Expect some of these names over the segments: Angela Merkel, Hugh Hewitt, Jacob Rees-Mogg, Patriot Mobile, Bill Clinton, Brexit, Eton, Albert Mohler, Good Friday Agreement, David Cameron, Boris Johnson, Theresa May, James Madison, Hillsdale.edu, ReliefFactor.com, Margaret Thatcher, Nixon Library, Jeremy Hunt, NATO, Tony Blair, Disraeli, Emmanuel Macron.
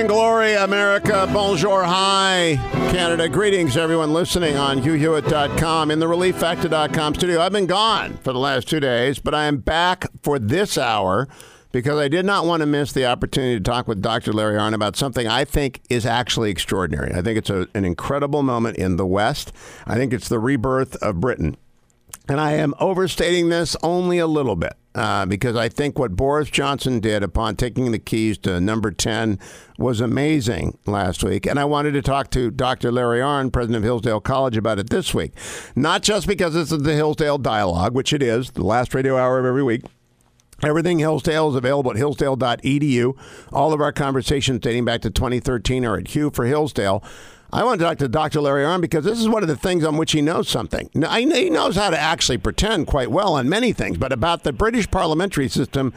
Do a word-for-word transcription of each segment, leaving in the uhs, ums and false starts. and glory, America. Bonjour, hi, Canada. Greetings, everyone listening on Hugh Hewitt dot com, in the Relief Factor dot com studio. I've been gone for the last two days, but I am back for this hour because I did not want to miss the opportunity to talk with Doctor Larry Arnn about something I think is actually extraordinary. I think it's a, an incredible moment in the West. I think it's the rebirth of Britain. And I am overstating this only a little bit uh, because I think what Boris Johnson did upon taking the keys to number ten was amazing last week. And I wanted to talk to Doctor Larry Arnn, president of Hillsdale College, about it this week. Not just because this is the Hillsdale Dialogue, which it is, the last radio hour of every week. Everything Hillsdale is available at Hillsdale dot e d u. All of our conversations dating back to twenty thirteen are at Hugh for Hillsdale. I want to talk to Doctor Larry Arnn because this is one of the things on which he knows something. Now, he knows how to actually pretend quite well on many things, but about the British parliamentary system,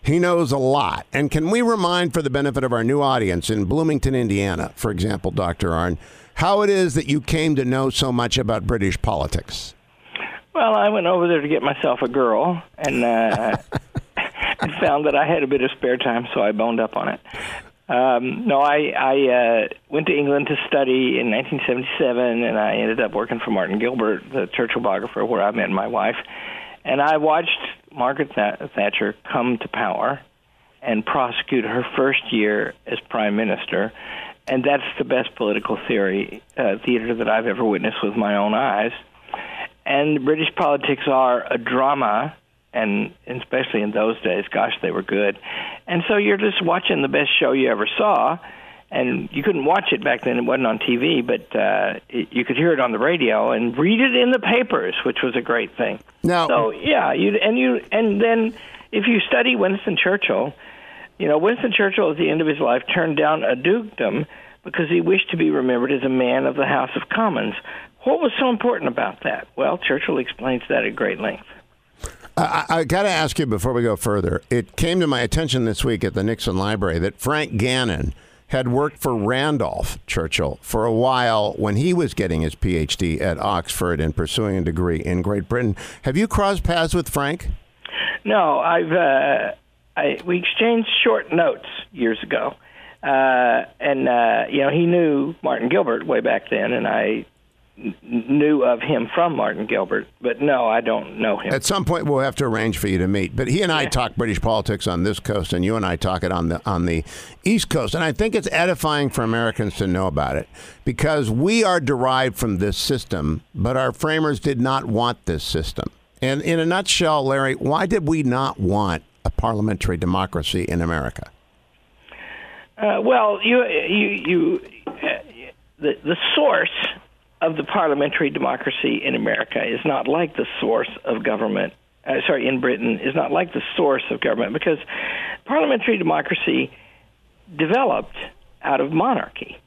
he knows a lot. And can we remind, for the benefit of our new audience in Bloomington, Indiana, for example, Doctor Arnn, how it is that you came to know so much about British politics? Well, I went over there to get myself a girl, and uh, I found that I had a bit of spare time, so I boned up on it. Um, no, I, I uh, went to England to study in nineteen seventy-seven, and I ended up working for Martin Gilbert, the Churchill biographer, where I met my wife. And I watched Margaret Thatcher come to power and prosecute her first year as prime minister. And that's the best political theory, uh, theater that I've ever witnessed with my own eyes. And British politics are a drama. And especially in those days, gosh, they were good. And so you're just watching the best show you ever saw. And you couldn't watch it back then. It wasn't on T V, but uh, it, you could hear it on the radio and read it in the papers, which was a great thing. Now, so, yeah, you and you and then if you study Winston Churchill, you know, Winston Churchill at the end of his life turned down a dukedom because he wished to be remembered as a man of the House of Commons. What was so important about that? Well, Churchill explains that at great length. I, I got to ask you before we go further. It came to my attention this week at the Nixon Library that Frank Gannon had worked for Randolph Churchill for a while when he was getting his P H D at Oxford and pursuing a degree in Great Britain. Have you crossed paths with Frank? No, I've. Uh, I, we exchanged short notes years ago, uh, and uh, you know, he knew Martin Gilbert way back then, and I. knew of him from Martin Gilbert, but no, I don't know him. At some point, we'll have to arrange for you to meet. But he and I yeah. talk British politics on this coast, and you and I talk it on the on the East Coast. And I think it's edifying for Americans to know about it because we are derived from this system, but our framers did not want this system. And in a nutshell, Larry, why did we not want a parliamentary democracy in America? Uh, well, you you you uh, the the source. of the parliamentary democracy in America is not like the source of government, uh, sorry, in Britain, is not like the source of government because parliamentary democracy developed out of monarchy,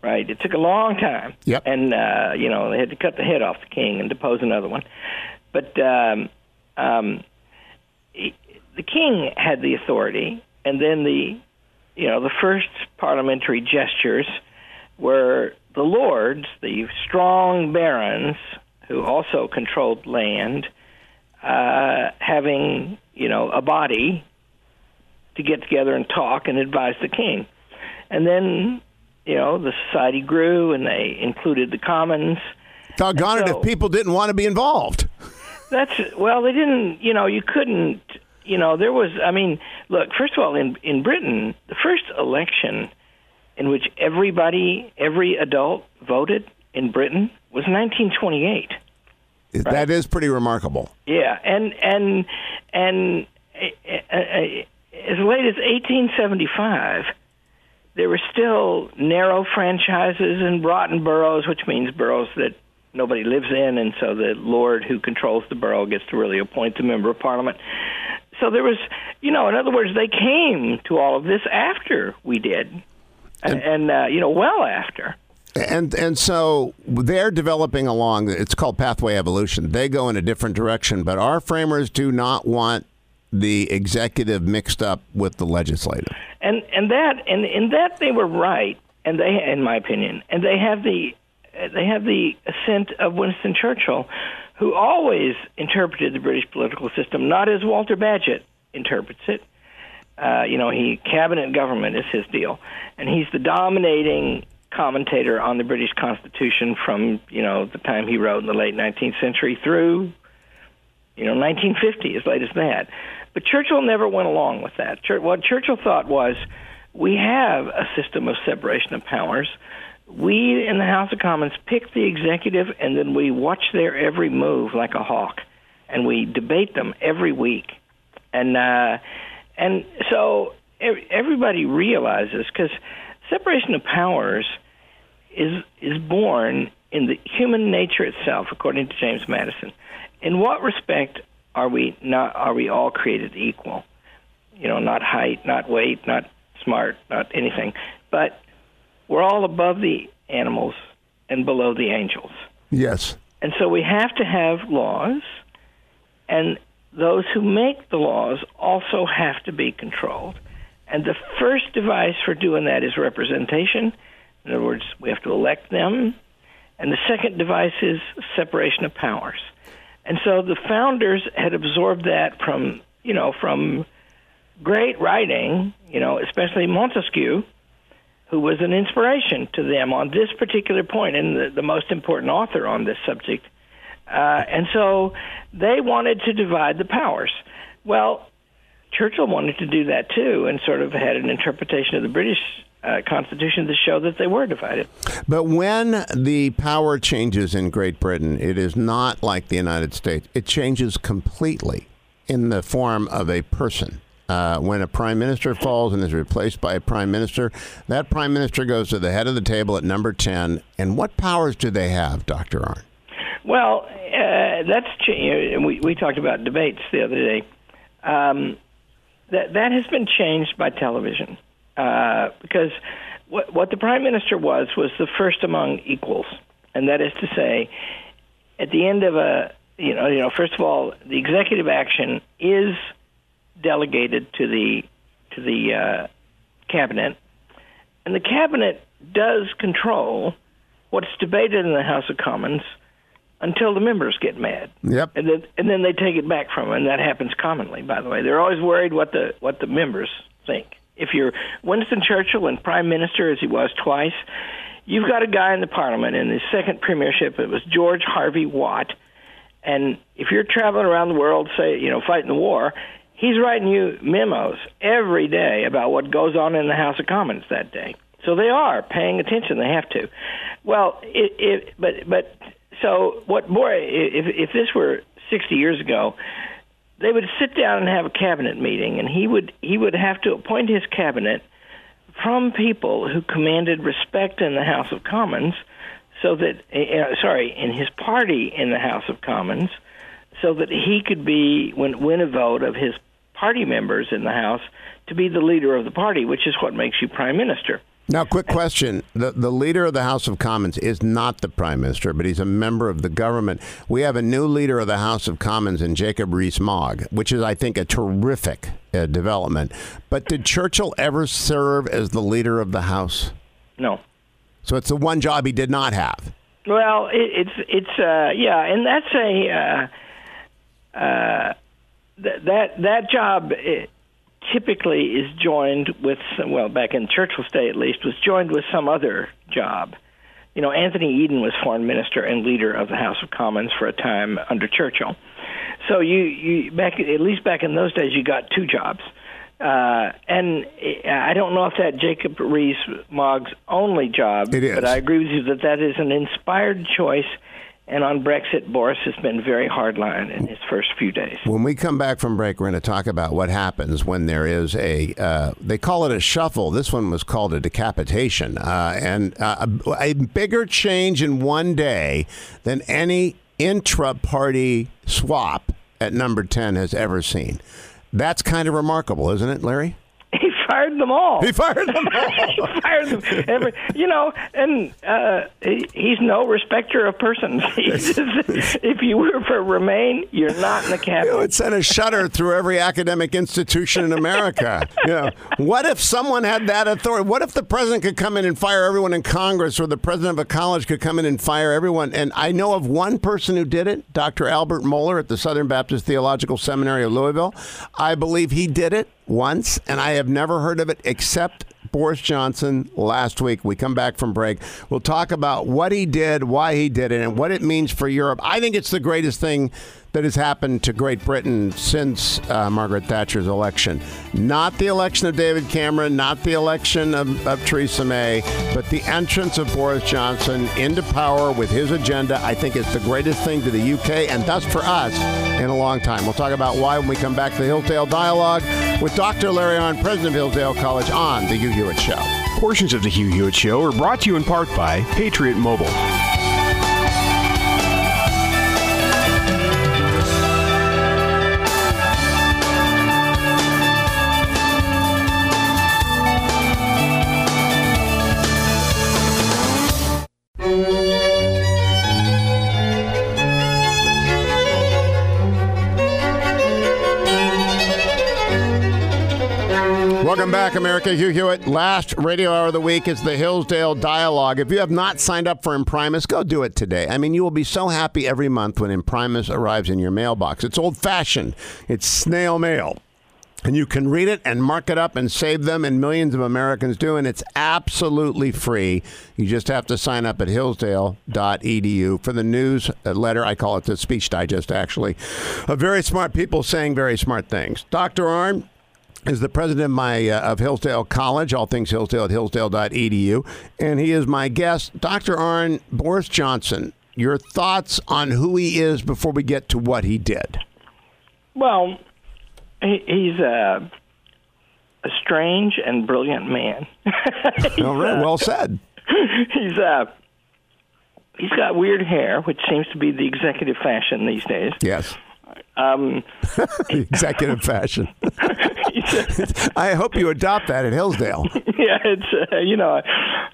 right? It took a long time. Yep. And, uh, you know, they had to cut the head off the king and depose another one. But um, um, the king had the authority, and then the, you know, the first parliamentary gestures were the lords, the strong barons who also controlled land, uh, having, you know, a body to get together and talk and advise the king. And then, you know, the society grew and they included the commons. Doggone it, if people didn't want to be involved. That's, well, they didn't, you know, you couldn't, you know, there was, I mean, look, first of all, in, in Britain, the first election in which everybody, every adult voted in Britain was nineteen twenty-eight. That right? is pretty remarkable. Yeah, and and and as late as eighteen seventy-five, there were still narrow franchises and rotten boroughs, which means boroughs that nobody lives in, and so the lord who controls the borough gets to really appoint the member of parliament. So there was, you know, in other words, they came to all of this after we did. And, and uh, you know, well after. And and so they're developing along. It's called pathway evolution. They go in a different direction, but our framers do not want the executive mixed up with the legislative. And and that and in that they were right, and they, in my opinion, and they have the they have the assent of Winston Churchill, who always interpreted the British political system not as Walter Bagehot interprets it. Uh, you know, he cabinet government is his deal, and he's the dominating commentator on the British Constitution from, you know, the time he wrote in the late nineteenth century through, you know, nineteen fifty, as late as that. But Churchill never went along with that. What Churchill thought was, we have a system of separation of powers. We in the House of Commons pick the executive, and then we watch their every move like a hawk, and we debate them every week. And uh, and so everybody realizes, because separation of powers is is born in the human nature itself, according to James Madison. In what respect are we not are we all created equal? You know, not height, not weight, not smart, not anything, but we're all above the animals and below the angels. Yes. And so we have to have laws, and those who make the laws also have to be controlled. And the first device for doing that is representation. In other words, we have to elect them. And the second device is separation of powers. And so the founders had absorbed that from, you know, from great writing, you know, especially Montesquieu, who was an inspiration to them on this particular point, and the, the most important author on this subject. Uh, and so they wanted to divide the powers. Well, Churchill wanted to do that too, and sort of had an interpretation of the British uh, Constitution to show that they were divided. But when the power changes in Great Britain, it is not like the United States. It changes completely in the form of a person. Uh, when a prime minister falls and is replaced by a prime minister, that prime minister goes to the head of the table at number ten. And what powers do they have, Doctor Arnn? Well, uh, that's you know, we, we talked about debates the other day. Um, that that has been changed by television uh, because what, what the prime minister was was the first among equals, and that is to say, at the end of a you know you know first of all, the executive action is delegated to the to the uh, cabinet, and the cabinet does control what's debated in the House of Commons until the members get mad. Yep. And then, and then they take it back from them, and that happens commonly, by the way. They're always worried what the what the members think. If you're Winston Churchill and prime minister, as he was twice, you've got a guy in the parliament in his second premiership. It was George Harvey Watt. And if you're traveling around the world, say, you know, fighting the war, he's writing you memos every day about what goes on in the House of Commons that day. So they are paying attention. They have to. Well, it, it, but but... So what more, if, if this were sixty years ago, they would sit down and have a cabinet meeting, and he would he would have to appoint his cabinet from people who commanded respect in the House of Commons, so that uh, sorry, in his party in the House of Commons, so that he could be win, win a vote of his party members in the House to be the leader of the party, which is what makes you prime minister. Now, quick question. The the leader of the House of Commons is not the prime minister, but he's a member of the government. We have a new leader of the House of Commons in Jacob Rees-Mogg, which is, I think, a terrific uh, development. But did Churchill ever serve as the leader of the House? No. So it's the one job he did not have. Well, it, it's, it's uh, yeah, and that's a, uh, uh, th- that, that job... It, typically is joined with, some, well, back in Churchill's day at least, was joined with some other job. You know, Anthony Eden was foreign minister and leader of the House of Commons for a time under Churchill. So you, you back at least back in those days, you got two jobs. Uh, and I don't know if that Jacob Rees-Mogg's only job, it is. But I agree with you that that is an inspired choice. And on Brexit, Boris has been very hardline in his first few days. When we come back from break, we're going to talk about what happens when there is a, uh, they call it a shuffle. This one was called a decapitation. Uh, and uh, a, a bigger change in one day than any intra-party swap at number ten has ever seen. That's kind of remarkable, isn't it, Larry? He fired them all. He fired them all. he fired them. Every, you know, and uh, he, he's no respecter of persons. Just, if you were for Remain, you're not in the cabinet. You know, it sent a shudder through every academic institution in America. You know, what if someone had that authority? What if the president could come in and fire everyone in Congress, or the president of a college could come in and fire everyone? And I know of one person who did it, Doctor Albert Mohler at the Southern Baptist Theological Seminary of Louisville. I believe he did it. once, and I have never heard of it except Boris Johnson last week. We come back from break. We'll talk about what he did, why he did it, and what it means for Europe. I think it's the greatest thing that has happened to Great Britain since uh, Margaret Thatcher's election. Not the election of David Cameron, not the election of, of Theresa May, but the entrance of Boris Johnson into power with his agenda, I think is the greatest thing to the U K and thus for us in a long time. We'll talk about why when we come back to the Hillsdale Dialogue with Doctor Larry Arnn, president of Hillsdale College, on The Hugh Hewitt Show. Portions of The Hugh Hewitt Show are brought to you in part by Patriot Mobile. Welcome back, America. Hugh Hewitt. Last radio hour of the week is the Hillsdale Dialogue. If you have not signed up for Imprimus, go do it today. I mean, you will be so happy every month when Imprimus arrives in your mailbox. It's old-fashioned. It's snail mail. And you can read it and mark it up and save them, and millions of Americans do, and it's absolutely free. You just have to sign up at hillsdale dot e d u for the newsletter. I call it the Speech Digest, actually, of very smart people saying very smart things. Doctor Arnn is the president of, my, uh, of Hillsdale College, all things Hillsdale at hillsdale dot e d u, and he is my guest. Doctor Arnn, Boris Johnson, your thoughts on who he is before we get to what he did? Well, he, he's a, a strange and brilliant man. All right, well said. He's a... He's got weird hair, which seems to be the executive fashion these days. Yes. Um, executive fashion. I hope you adopt that at Hillsdale. Yeah, it's uh, you know,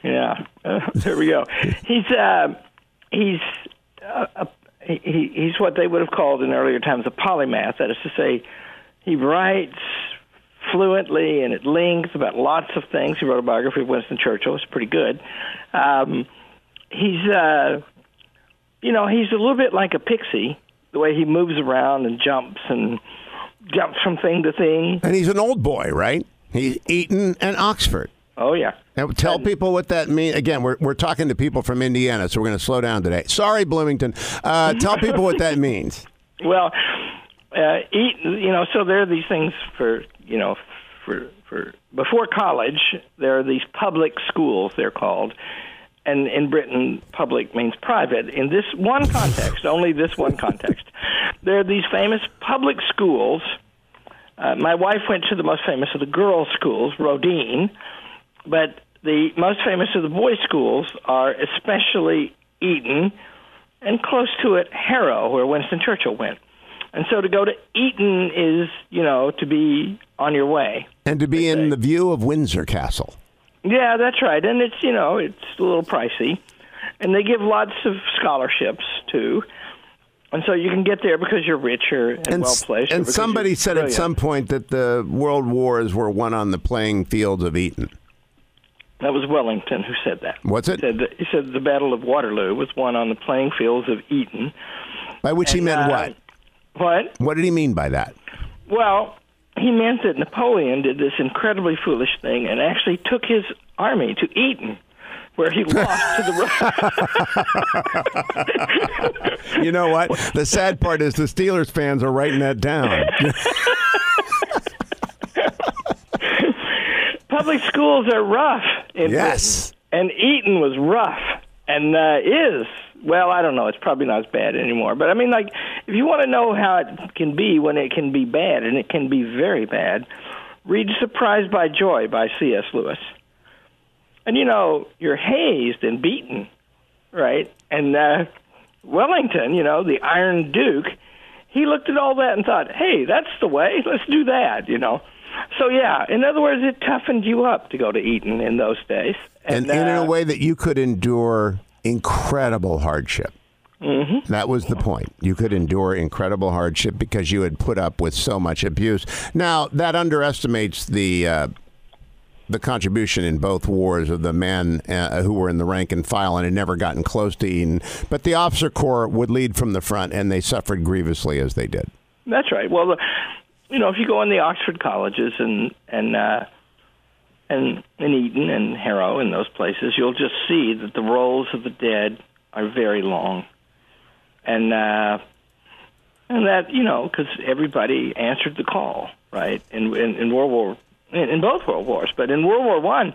yeah. Uh, there we go. He's uh, he's uh, uh, he, he's what they would have called in earlier times a polymath. That is to say, he writes fluently and at length about lots of things. He wrote a biography of Winston Churchill. It's pretty good. Um, he's uh, you know, he's a little bit like a pixie. The way he moves around and jumps and jumps from thing to thing. And he's an old boy, right? He's Eton and Oxford. Oh, yeah. Now, tell and, people what that means. Again, we're, we're talking to people from Indiana, so we're going to slow down today. Sorry, Bloomington. Uh, tell people what that means. Well, uh, Eton, you know, so there are these things for, you know, for, for before college, there are these public schools, they're called. And in Britain, public means private. In this one context, only this one context, there are these famous public schools. Uh, my wife went to the most famous of the girls' schools, Roedean, but the most famous of the boys' schools are especially Eton, and close to it, Harrow, where Winston Churchill went. And so to go to Eton is, you know, to be on your way. And to be in the view of Windsor Castle. Yeah, that's right. And it's, you know, it's a little pricey. And they give lots of scholarships, too. And so you can get there because you're richer and, and well-placed. And somebody said brilliant. At some point that the world wars were won on the playing fields of Eton. That was Wellington who said that. What's it? He said, that, he said the Battle of Waterloo was won on the playing fields of Eton. By which and, he meant uh, what? What? What did he mean by that? Well... He meant that Napoleon did this incredibly foolish thing and actually took his army to Eton, where he lost to the Russians. You know what? The sad part is the Steelers fans are writing that down. Public schools are rough. In yes. Britain, and Eton was rough and uh, is. Well, I don't know. It's probably not as bad anymore. But, I mean, like, if you want to know how it can be when it can be bad, and it can be very bad, read Surprised by Joy by C S. Lewis. And, you know, you're hazed and beaten, right? And uh, Wellington, you know, the Iron Duke, he looked at all that and thought, hey, that's the way. Let's do that, you know. So, yeah, in other words, it toughened you up to go to Eton in those days. And, and, and uh, in a way that you could endure... incredible hardship. Mm-hmm. That was the point. You could endure incredible hardship because you had put up with so much abuse. Now, that underestimates the uh, the contribution in both wars of the men uh, who were in the rank and file and had never gotten close to Eton. But the officer corps would lead from the front, and they suffered grievously as they did. That's right. Well, you know, if you go in the Oxford colleges and and uh, and in Eden and Harrow and those places, you'll just see that the rolls of the dead are very long, and uh, and that, you know, because everybody answered the call, right? In in, in World War, in, in both World Wars, but in World War One,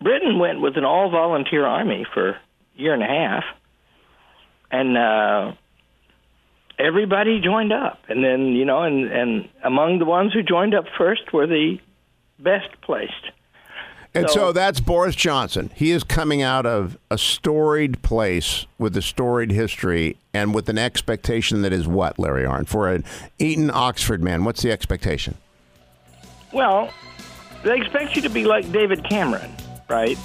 Britain went with an all-volunteer army for a year and a half, and uh, everybody joined up. And then, you know, and, and among the ones who joined up first were the best placed. And so, so that's Boris Johnson. He is coming out of a storied place with a storied history and with an expectation that is what, Larry Arnn? For an Eton Oxford man, what's the expectation? Well, they expect you to be like David Cameron. Right?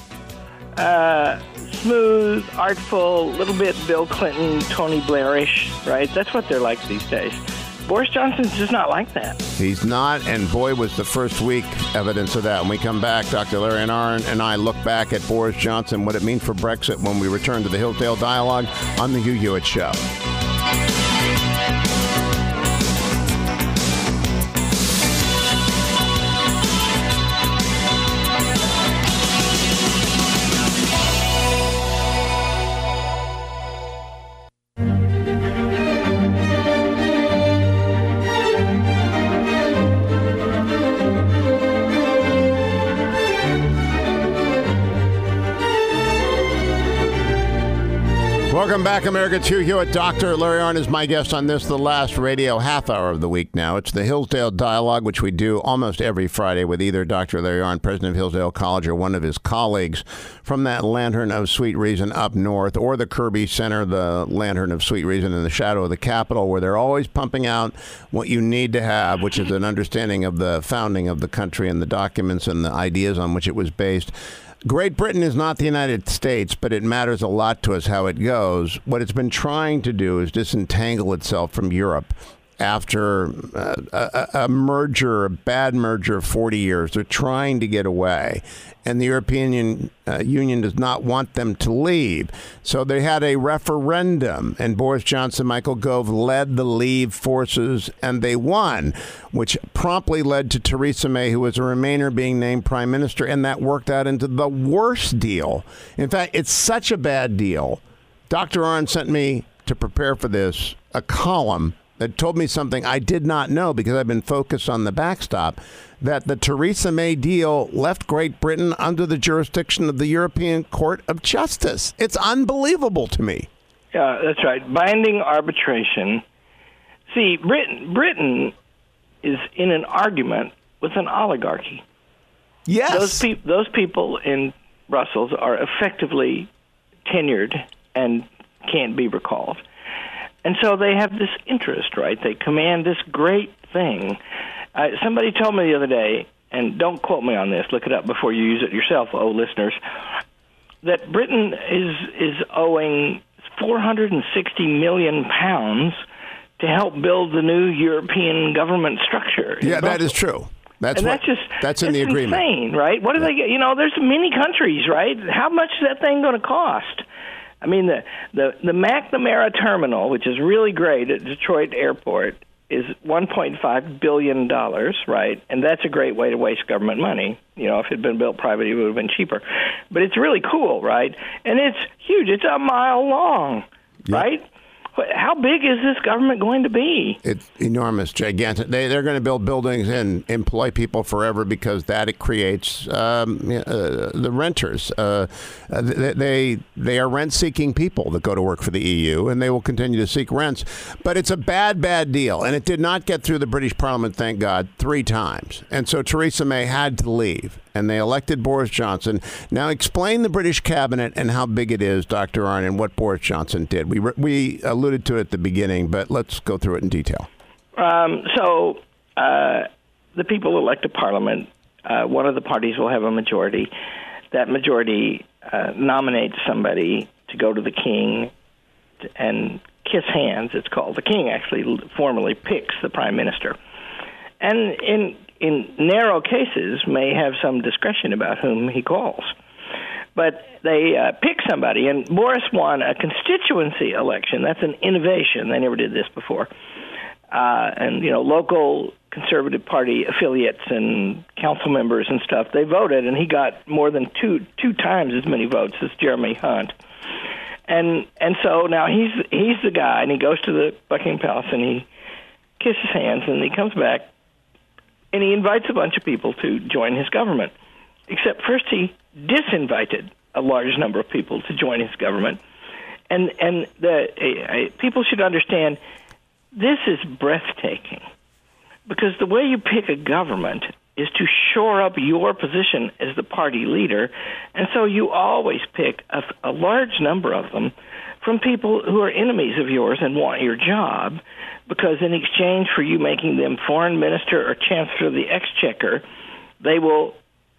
Uh, smooth, artful, little bit Bill Clinton, Tony Blairish, right? That's what they're like these days. Boris Johnson's just not like that. He's not, and boy, was the first week evidence of that. When we come back, Doctor Larry Arnn and I look back at Boris Johnson, what it means for Brexit, when we return to the Hillsdale Dialogue on The Hugh Hewitt Show. Welcome back, America. It's Hugh Hewitt. Doctor Larry Arnn is my guest on this, the last radio half hour of the week now. It's the Hillsdale Dialogue, which we do almost every Friday with either Doctor Larry Arnn, president of Hillsdale College, or one of his colleagues from that Lantern of Sweet Reason up north, or the Kirby Center, the Lantern of Sweet Reason in the shadow of the Capitol, where they're always pumping out what you need to have, which is an understanding of the founding of the country and the documents and the ideas on which it was based. Great Britain is not the United States, but it matters a lot to us how it goes. What it's been trying to do is disentangle itself from Europe after uh, a, a merger, a bad merger, forty years. They're trying to get away, and the European Union, uh, Union does not want them to leave. So they had a referendum, and Boris Johnson, Michael Gove led the Leave forces, and they won, which promptly led to Theresa May, who was a Remainer, being named prime minister, and that worked out into the worst deal. In fact, it's such a bad deal. Doctor Arnn sent me to prepare for this a column that told me something I did not know, because I've been focused on the backstop, that the Theresa May deal left Great Britain under the jurisdiction of the European Court of Justice. It's unbelievable to me. Yeah, that's right. Binding arbitration. See, Britain, Britain is in an argument with an oligarchy. Yes. Those, pe- those people in Brussels are effectively tenured and can't be recalled. And so they have this interest, right? They command this great thing. Uh, somebody told me the other day, and don't quote me on this, look it up before you use it yourself, oh listeners, that Britain is is owing four hundred sixty million pounds to help build the new European government structure. Yeah, Brussels. That is true. That's and what, that's just that's in that's the agreement. Insane, right? What do yeah. they get? You know, there's many countries, right? How much is that thing going to cost? I mean, the, the, the McNamara terminal, which is really great at Detroit Airport, is one point five billion dollars, right? And that's a great way to waste government money. You know, if it had been built privately, it would have been cheaper. But it's really cool, right? And it's huge. It's a mile long, yeah. right? How big is this government going to be? It's enormous, gigantic. They, they're going to build buildings and employ people forever, because that it creates um, uh, the renters. Uh, they, they they are rent-seeking people that go to work for the E U, and they will continue to seek rents. But it's a bad, bad deal, and it did not get through the British Parliament, thank God, three times. And so Theresa May had to leave, and they elected Boris Johnson. Now explain the British cabinet and how big it is, Doctor Arnn, and what Boris Johnson did. We we alluded to it at the beginning, but let's go through it in detail. Um, so uh, the people elect a parliament. Uh, one of the parties will have a majority. That majority uh, nominates somebody to go to the king and kiss hands. It's called. The king actually formally picks the prime minister. And in in narrow cases, may have some discretion about whom he calls. But they uh, pick somebody, and Boris won a constituency election. That's an innovation. They never did this before. uh, and, you know, local Conservative Party affiliates and council members and stuff, they voted, and he got more than two two times as many votes as Jeremy Hunt. And and so now he's he's the guy, and he goes to the Buckingham Palace, and he kisses hands, and he comes back, and he invites a bunch of people to join his government. Except first he disinvited a large number of people to join his government. And and the uh, people should understand, this is breathtaking. Because the way you pick a government is to shore up your position as the party leader, and so you always pick a, a large number of them from people who are enemies of yours and want your job, because in exchange for you making them foreign minister or chancellor of the exchequer, they will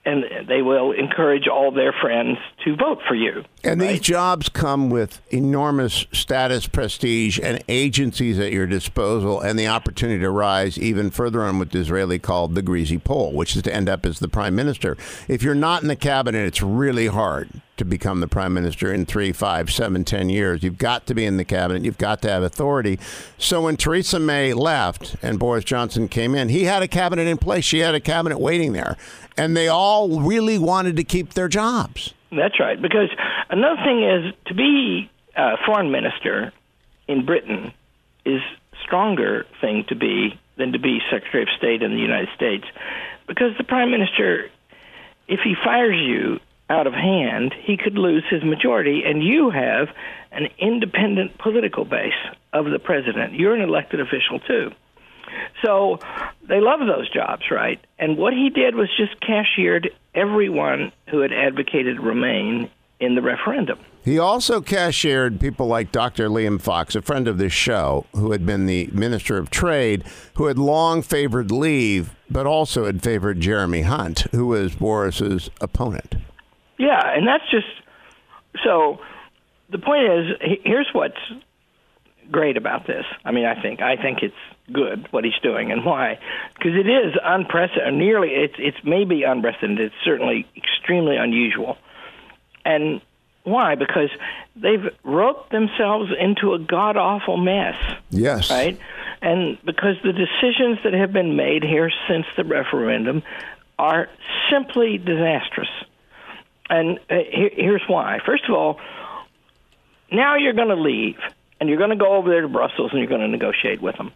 and they will encourage all their friends to vote for you. And right? These jobs come with enormous status, prestige, and agencies at your disposal, and the opportunity to rise even further on what Disraeli called the greasy pole, which is to end up as the prime minister. If you're not in the cabinet, it's really hard to become the prime minister in three, five, seven, ten years. You've got to be in the cabinet. You've got to have authority. So when Theresa May left and Boris Johnson came in, he had a cabinet in place. She had a cabinet waiting there. And they all really wanted to keep their jobs. That's right. Because another thing is, to be a foreign minister in Britain is a stronger thing to be than to be Secretary of State in the United States. Because the prime minister, if he fires you out of hand, he could lose his majority, and you have an independent political base of the president. You're an elected official, too. So they love those jobs, right? And what he did was just cashiered everyone who had advocated Remain in the referendum. He also cashiered people like Doctor Liam Fox, a friend of this show, who had been the Minister of Trade, who had long favored leave, but also had favored Jeremy Hunt, who was Boris's opponent. Yeah, and that's just, so the point is, here's what's great about this. I mean, I think I think it's good what he's doing, and why, because it is unprecedented, nearly, it's, it's maybe unprecedented, it's certainly extremely unusual. And why? Because they've roped themselves into a god-awful mess. Yes. Right? And because the decisions that have been made here since the referendum are simply disastrous. And here's why. First of all, now you're going to leave, and you're going to go over there to Brussels, and you're going to negotiate with them.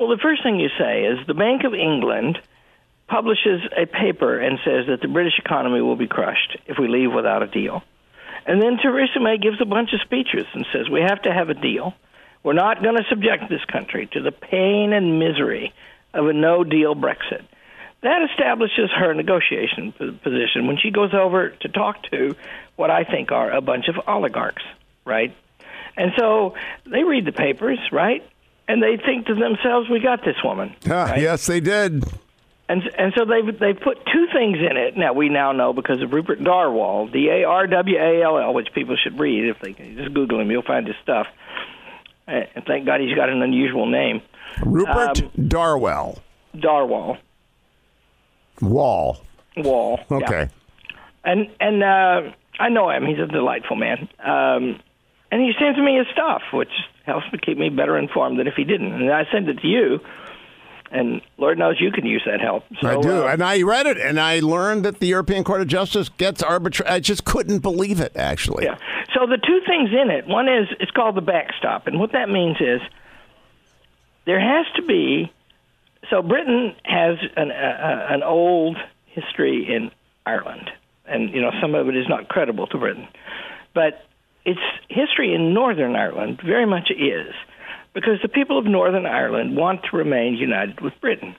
Well, the first thing you say is the Bank of England publishes a paper and says that the British economy will be crushed if we leave without a deal. And then Theresa May gives a bunch of speeches and says we have to have a deal. We're not going to subject this country to the pain and misery of a no-deal Brexit. That establishes her negotiation position when she goes over to talk to what I think are a bunch of oligarchs, right? And so they read the papers, right? And they think to themselves, we got this woman. Ah, right? Yes, they did. And and so they they put two things in it. Now, we now know because of Rupert Darwall, D A R W A L L, which people should read. If they just Google him, you'll find his stuff. And thank God he's got an unusual name. Rupert um, Darwell. Darwall. Wall. Wall. Okay. Yeah. And and uh, I know him. He's a delightful man. Um, and he sends me his stuff, which helps me keep me better informed than if he didn't. And I send it to you, and Lord knows you can use that help. So, I do. Uh, and I read it, and I learned that the European Court of Justice gets arbitrary. I just couldn't believe it, actually. Yeah. So the two things in it, one is it's called the backstop. And what that means is there has to be. So Britain has an, uh, an old history in Ireland, and you know some of it is not credible to Britain. But its history in Northern Ireland very much is, because the people of Northern Ireland want to remain united with Britain.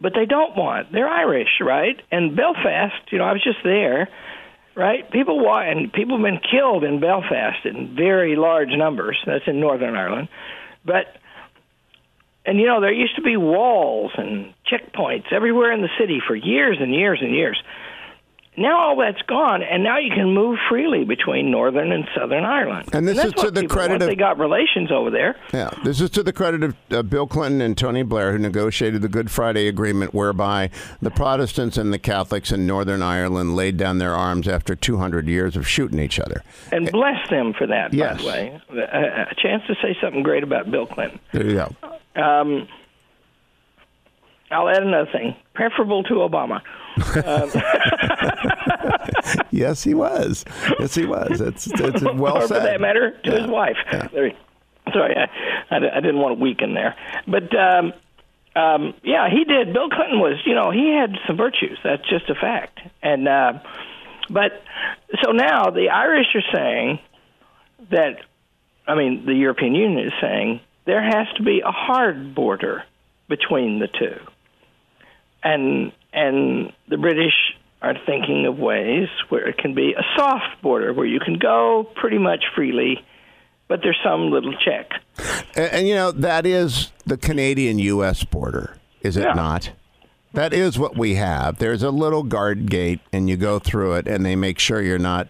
But they don't want. They're Irish, right? And Belfast, you know, I was just there, right? People want, and people have been killed in Belfast in very large numbers. That's in Northern Ireland. But... And, you know, there used to be walls and checkpoints everywhere in the city for years and years and years. Now all that's gone, and now you can move freely between Northern and Southern Ireland. And this and is to the people, credit of... they got relations over there. Yeah, this is to the credit of uh, Bill Clinton and Tony Blair, who negotiated the Good Friday Agreement, whereby the Protestants and the Catholics in Northern Ireland laid down their arms after two hundred years of shooting each other. And it, bless them for that, yes. by the way. A, a chance to say something great about Bill Clinton. There you go. Um, I'll add another thing. Preferable to Obama. Um, yes, he was. Yes, he was. It's, it's well or said. For that matter, to yeah. his wife. Yeah. There, sorry, I, I, I didn't want to weaken there. But, um, um, yeah, he did. Bill Clinton was, you know, he had some virtues. That's just a fact. And uh, But so now the Irish are saying that, I mean, the European Union is saying there has to be a hard border between the two. And and the British are thinking of ways where it can be a soft border, where you can go pretty much freely, but there's some little check. And, and you know, that is the Canadian U S border, is it yeah. not? That is what we have. There's a little guard gate, and you go through it, and they make sure you're not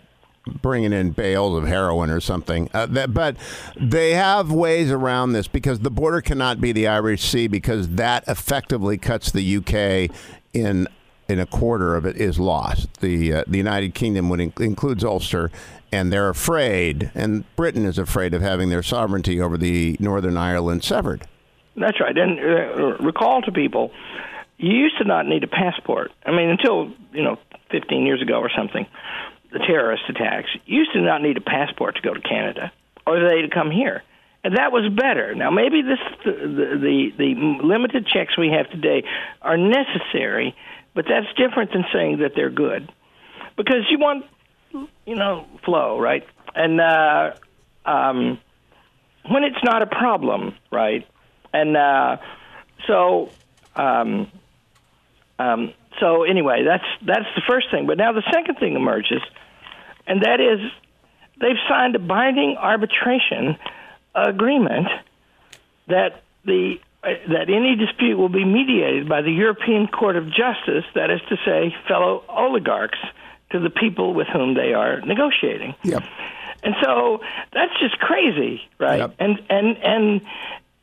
bringing in bales of heroin or something. Uh, that, but they have ways around this, because the border cannot be the Irish Sea, because that effectively cuts the U K in in a quarter of it is lost. The uh, the United Kingdom would in- includes Ulster, and they're afraid, and Britain is afraid of having their sovereignty over the Northern Ireland severed. That's right. And uh, recall to people, you used to not need a passport. I mean, until, you know, fifteen years ago or something. The terrorist attacks, used to not need a passport to go to Canada, or they to come here. And that was better. Now, maybe this the, the, the limited checks we have today are necessary, but that's different than saying that they're good. Because you want, you know, flow, right? And uh, um, when it's not a problem, right? And uh, so... Um, um, So anyway, that's that's the first thing. But now the second thing emerges, and that is they've signed a binding arbitration agreement that the uh, that any dispute will be mediated by the European Court of Justice, that is to say, fellow oligarchs to the people with whom they are negotiating. Yep. And so that's just crazy, right? Yep. And and and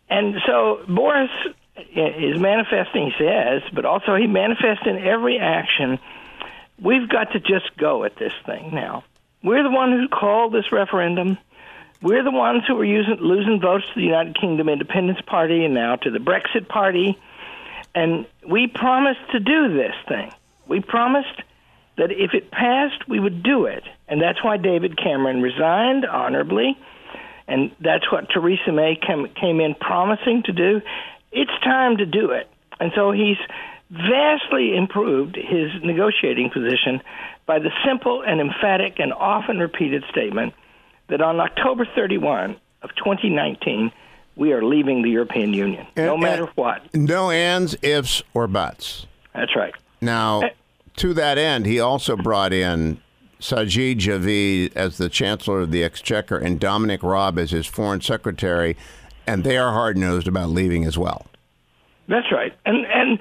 and so Boris is manifesting, he says, but also he manifests in every action. We've got to just go at this thing now. We're the ones who called this referendum. We're the ones who were using, losing votes to the United Kingdom Independence Party and now to the Brexit Party. And we promised to do this thing. We promised that if it passed, we would do it. And that's why David Cameron resigned honorably. And that's what Theresa May came, came in promising to do. It's time to do it. And so he's vastly improved his negotiating position by the simple and emphatic and often repeated statement that on October thirty-first of twenty nineteen, we are leaving the European Union, no and, matter and what. No ands, ifs, or buts. That's right. Now, uh, to that end, he also brought in Sajid Javid as the Chancellor of the Exchequer and Dominic Raab as his Foreign Secretary. And they are hard-nosed about leaving as well. That's right. And and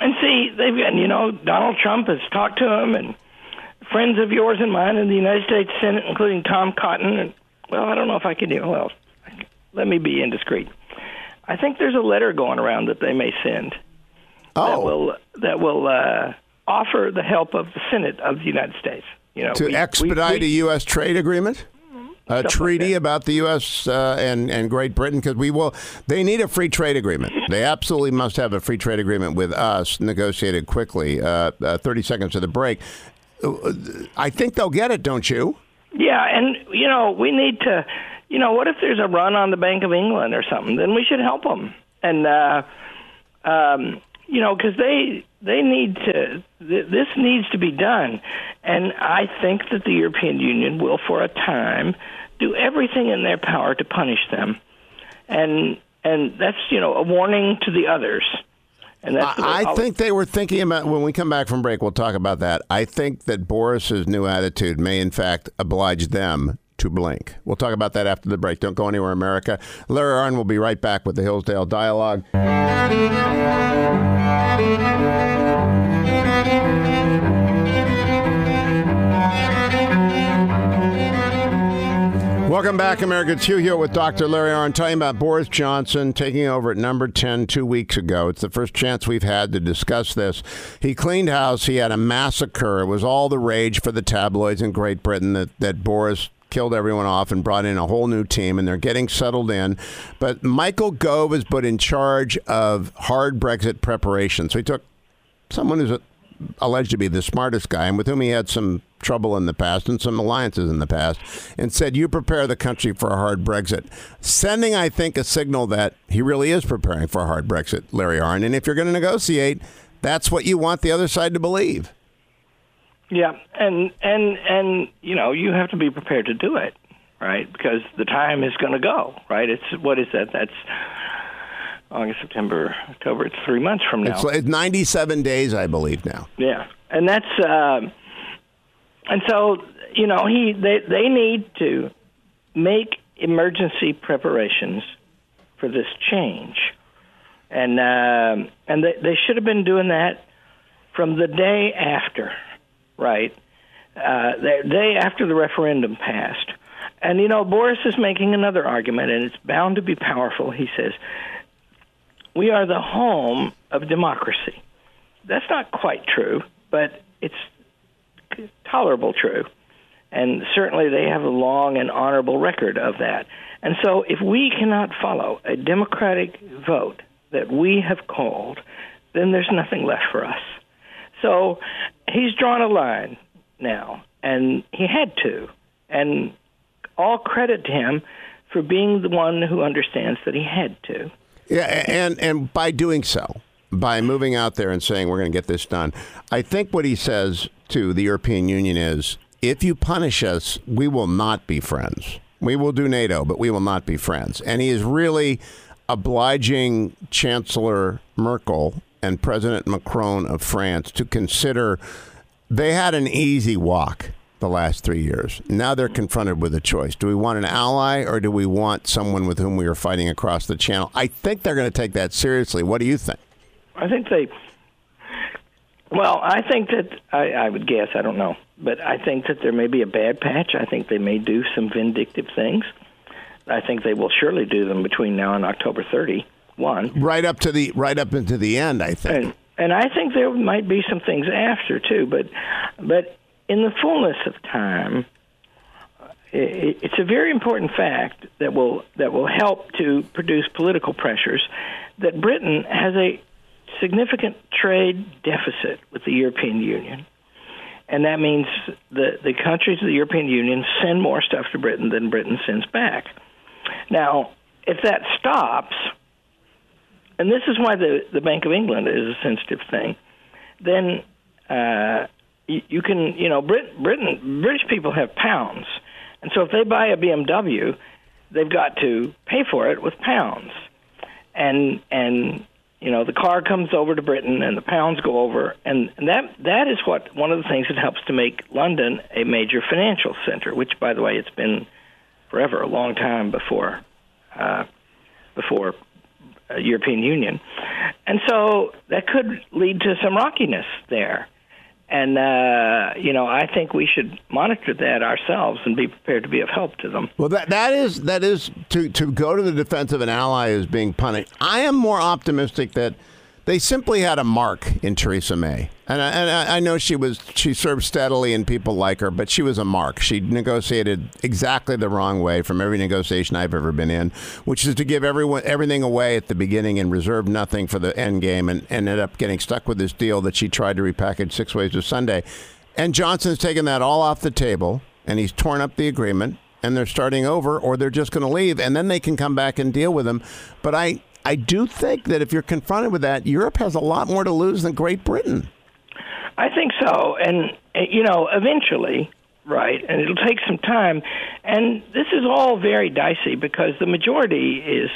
and see, they've and, you know, Donald Trump has talked to them, and friends of yours and mine in the United States Senate, including Tom Cotton. And, well, I don't know if I can do well. Let me be indiscreet. I think there's a letter going around that they may send oh. that will that will uh, offer the help of the Senate of the United States. You know, to we, expedite we, we, a U S trade agreement. A treaty like about the U S Uh, and, and Great Britain, because we will, they need a free trade agreement. They absolutely must have a free trade agreement with us, negotiated quickly. Uh, uh, thirty seconds of the break. I think they'll get it, don't you? Yeah, and, you know, we need to, you know, what if there's a run on the Bank of England or something? Then we should help them. And, uh, um, you know, because they, they need to, th- this needs to be done. And I think that the European Union will, for a time, do everything in their power to punish them. And and that's, you know, a warning to the others. And that's the I, I think they were thinking about, when we come back from break, we'll talk about that. I think that Boris's new attitude may, in fact, oblige them to blink. We'll talk about that after the break. Don't go anywhere, America. Larry Arnn will be right back with the Hillsdale Dialogue. Welcome back, America. It's Hugh Hewitt with Doctor Larry Arnn talking about Boris Johnson taking over at number ten two weeks ago. It's the first chance we've had to discuss this. He cleaned house. He had a massacre. It was all the rage for the tabloids in Great Britain that, that Boris killed everyone off and brought in a whole new team, and they're getting settled in. But Michael Gove is put in charge of hard Brexit preparation. So he took someone who's alleged to be the smartest guy and with whom he had some trouble in the past and some alliances in the past, and said, you prepare the country for a hard Brexit, sending, I think, a signal that he really is preparing for a hard Brexit, Larry Arnn. And if you're going to negotiate, that's what you want the other side to believe. Yeah. And, and, and, you know, you have to be prepared to do it, right? Because the time is going to go, right? It's, what is that? That's August, September, October. It's three months from now. It's, it's ninety-seven days, I believe, now. Yeah. And that's, uh, And so, you know, he they, they need to make emergency preparations for this change. And uh, and they, they should have been doing that from the day after, right? Uh, the day after the referendum passed. And, you know, Boris is making another argument, and it's bound to be powerful. He says, we are the home of democracy. That's not quite true, but it's tolerable true, and certainly they have a long and honorable record of that. And so if we cannot follow a democratic vote that we have called, then there's nothing left for us. So he's drawn a line now, and he had to, and all credit to him for being the one who understands that he had to. Yeah, and and by doing so, by moving out there and saying we're going to get this done, I think what he says to the European Union is, if you punish us, we will not be friends. We will do NATO, but we will not be friends. And he is really obliging Chancellor Merkel and President Macron of France to consider they had an easy walk the last three years. Now they're confronted with a choice. Do we want an ally, or do we want someone with whom we are fighting across the channel? I think they're going to take that seriously. What do you think? I think they... Well, I think that, I, I would guess, I don't know, but I think that there may be a bad patch. I think they may do some vindictive things. I think they will surely do them between now and October thirty-first. Right up to the right up into the end, I think. And, and I think there might be some things after, too. But but in the fullness of time, it, it's a very important fact that will that will help to produce political pressures that Britain has a significant trade deficit with the European Union. And that means the, the countries of the European Union send more stuff to Britain than Britain sends back. Now, if that stops, and this is why the, the Bank of England is a sensitive thing, then uh, you, you can, you know, Brit, Britain, British people have pounds. And so if they buy a B M W, they've got to pay for it with pounds. And, and, You know, the car comes over to Britain, and the pounds go over, and that—that that is what one of the things that helps to make London a major financial center. Which, by the way, it's been forever, a long time before, uh, before uh, European Union, and so that could lead to some rockiness there. And uh, you know, I think we should monitor that ourselves and be prepared to be of help to them. Well, that that is that is to to go to the defense of an ally is being punished. I am more optimistic that they simply had a mark in Theresa May, and I, and I know she was she served steadily and people like her, but she was a mark. She negotiated exactly the wrong way from every negotiation I've ever been in, which is to give everyone everything away at the beginning and reserve nothing for the end game, and ended up getting stuck with this deal that she tried to repackage six ways to Sunday. And Johnson's taken that all off the table, and he's torn up the agreement, and they're starting over, or they're just going to leave, and then they can come back and deal with him. But I. I do think that if you're confronted with that, Europe has a lot more to lose than Great Britain. I think so. And, you know, eventually, right, and it'll take some time. And this is all very dicey because the majority is,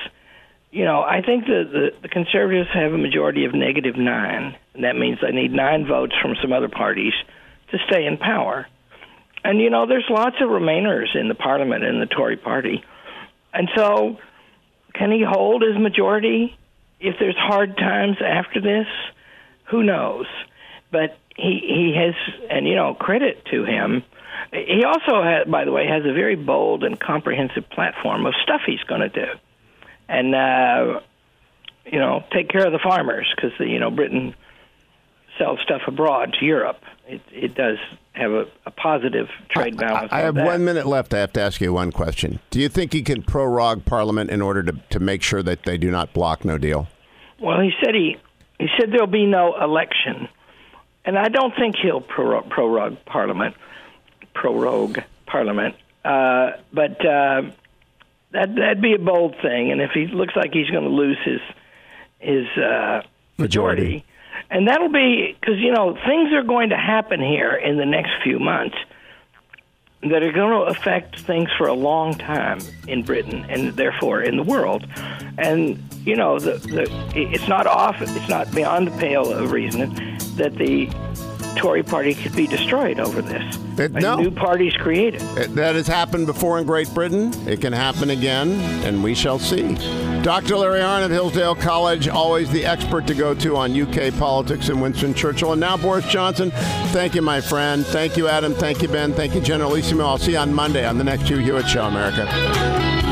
you know, I think the, the, the conservatives have a majority of negative nine. And that means they need nine votes from some other parties to stay in power. And, you know, there's lots of remainers in the parliament and the Tory party. And so... can he hold his majority if there's hard times after this? Who knows? But he, he has, and, you know, credit to him, He also, has, by the way, has a very bold and comprehensive platform of stuff he's going to do. And, uh, you know, take care of the farmers because, you know, Britain sells stuff abroad to Europe. It, it does have a, a positive trade balance. I, I have that. One minute left. I have to ask you one question. Do you think he can prorogue Parliament in order to, to make sure that they do not block no deal? Well, he said he he said there'll be no election. And I don't think he'll prorogue, prorogue Parliament. Prorogue Parliament. Uh, but uh, that, that'd be a bold thing. And if he looks like he's going to lose his, his uh, majority... majority. And that'll be, because, you know, things are going to happen here in the next few months that are going to affect things for a long time in Britain and therefore in the world. And, you know, the, the, it's not off, it's not beyond the pale of reason that the Tory party could be destroyed over this. It, no. New parties created. It, that has happened before in Great Britain. It can happen again, and we shall see. Doctor Larry Arnn of Hillsdale College, always the expert to go to on U K politics and Winston Churchill. And now Boris Johnson. Thank you, my friend. Thank you, Adam. Thank you, Ben. Thank you, Generalissimo. I'll see you on Monday on the next Hugh Hewitt Show, America.